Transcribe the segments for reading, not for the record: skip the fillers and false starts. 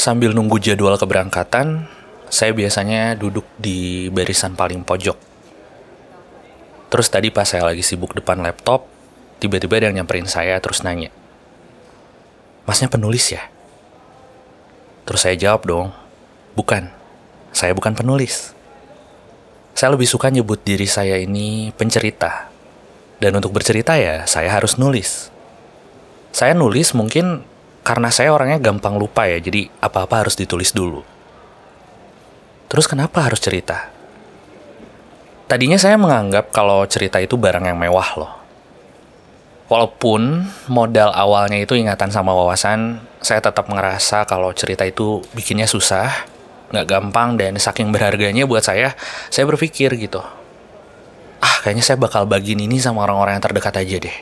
Sambil nunggu jadwal keberangkatan, saya biasanya duduk di barisan paling pojok. Terus tadi pas saya lagi sibuk depan laptop, tiba-tiba ada yang nyamperin saya terus nanya, "Masnya penulis ya?" Terus saya jawab dong, "Bukan, saya bukan penulis. Saya lebih suka nyebut diri saya ini pencerita. Dan untuk bercerita ya, saya harus nulis. Saya nulis mungkin karena saya orangnya gampang lupa ya, jadi apa-apa harus ditulis dulu. Terus kenapa harus cerita? Tadinya saya menganggap kalau cerita itu barang yang mewah loh. Walaupun modal awalnya itu ingatan sama wawasan, saya tetap ngerasa kalau cerita itu bikinnya susah, nggak gampang, dan saking berharganya buat saya berpikir gitu. Kayaknya saya bakal bagiin ini sama orang-orang yang terdekat aja deh.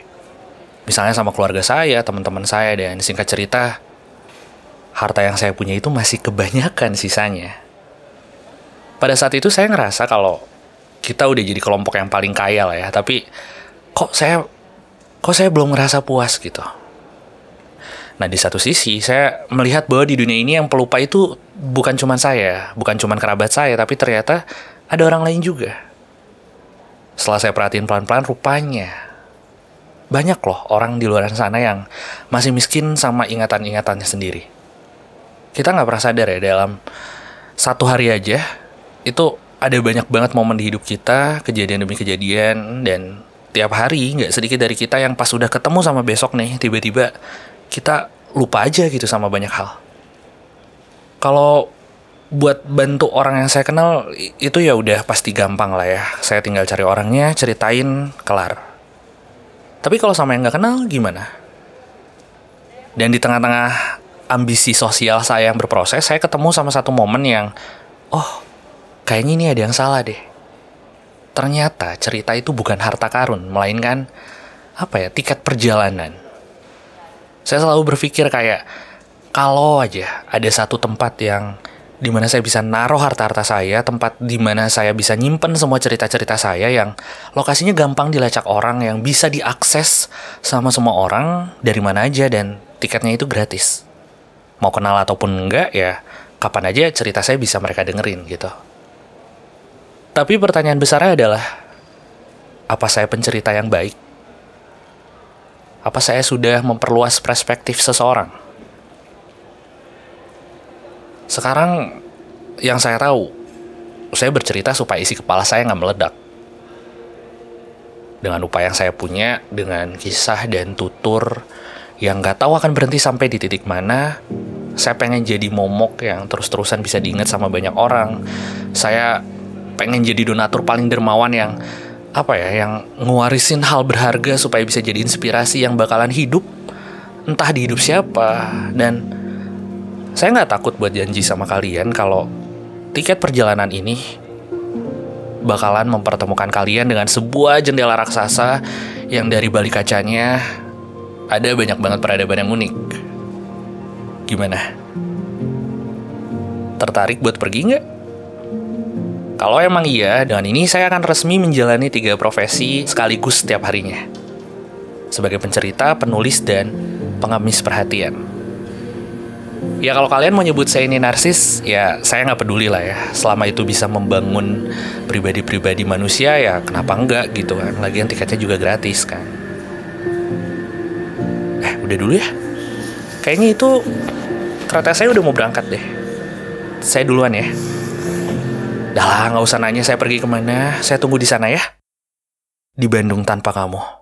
Misalnya sama keluarga saya, teman-teman saya, dan singkat cerita, harta yang saya punya itu masih kebanyakan sisanya. Pada saat itu saya ngerasa kalau kita udah jadi kelompok yang paling kaya lah ya, tapi kok saya belum ngerasa puas gitu. Nah, di satu sisi, saya melihat bahwa di dunia ini yang pelupa itu bukan cuma saya, bukan cuma kerabat saya, tapi ternyata ada orang lain juga. Setelah saya perhatiin pelan-pelan, rupanya banyak loh orang di luar sana yang masih miskin sama ingatan-ingatannya sendiri. Kita nggak pernah sadar ya, dalam satu hari aja, itu ada banyak banget momen di hidup kita, kejadian demi kejadian, dan tiap hari nggak sedikit dari kita yang pas udah ketemu sama besok nih, tiba-tiba kita lupa aja gitu sama banyak hal. Kalau buat bantu orang yang saya kenal, itu ya udah pasti gampang lah ya. Saya tinggal cari orangnya, ceritain, kelar. Tapi kalau sama yang nggak kenal, gimana? Dan di tengah-tengah ambisi sosial saya yang berproses, saya ketemu sama satu momen yang, kayaknya ini ada yang salah deh. Ternyata cerita itu bukan harta karun, melainkan, tiket perjalanan. Saya selalu berpikir kayak, kalau aja ada satu tempat yang dimana saya bisa naruh harta-harta saya, tempat dimana saya bisa nyimpen semua cerita-cerita saya yang lokasinya gampang dilacak orang, yang bisa diakses sama semua orang dari mana aja, dan tiketnya itu gratis. Mau kenal ataupun enggak ya, kapan aja cerita saya bisa mereka dengerin gitu. Tapi pertanyaan besarnya adalah, apa saya pencerita yang baik? Apa saya sudah memperluas perspektif seseorang? Sekarang yang saya tahu, saya bercerita supaya isi kepala saya nggak meledak. Dengan upaya yang saya punya, dengan kisah dan tutur yang nggak tahu akan berhenti sampai di titik mana, saya pengen jadi momok yang terus-terusan bisa diingat sama banyak orang. Saya pengen jadi donatur paling dermawan yang yang ngewarisin hal berharga supaya bisa jadi inspirasi yang bakalan hidup, entah di hidup siapa. Dan saya nggak takut buat janji sama kalian kalau tiket perjalanan ini bakalan mempertemukan kalian dengan sebuah jendela raksasa yang dari balik kacanya ada banyak banget peradaban yang unik. Gimana? Tertarik buat pergi nggak? Kalau emang iya, dengan ini saya akan resmi menjalani 3 profesi sekaligus setiap harinya. Sebagai pencerita, penulis, dan pengemis perhatian. Ya kalau kalian mau nyebut saya ini narsis, ya saya nggak peduli lah ya. Selama itu bisa membangun pribadi-pribadi manusia, ya kenapa enggak gitu kan. Lagian tiketnya juga gratis kan. Udah dulu ya. Kayaknya itu kereta saya udah mau berangkat deh. Saya duluan ya. Dah lah, nggak usah nanya saya pergi kemana. Saya tunggu di sana ya. Di Bandung tanpa kamu.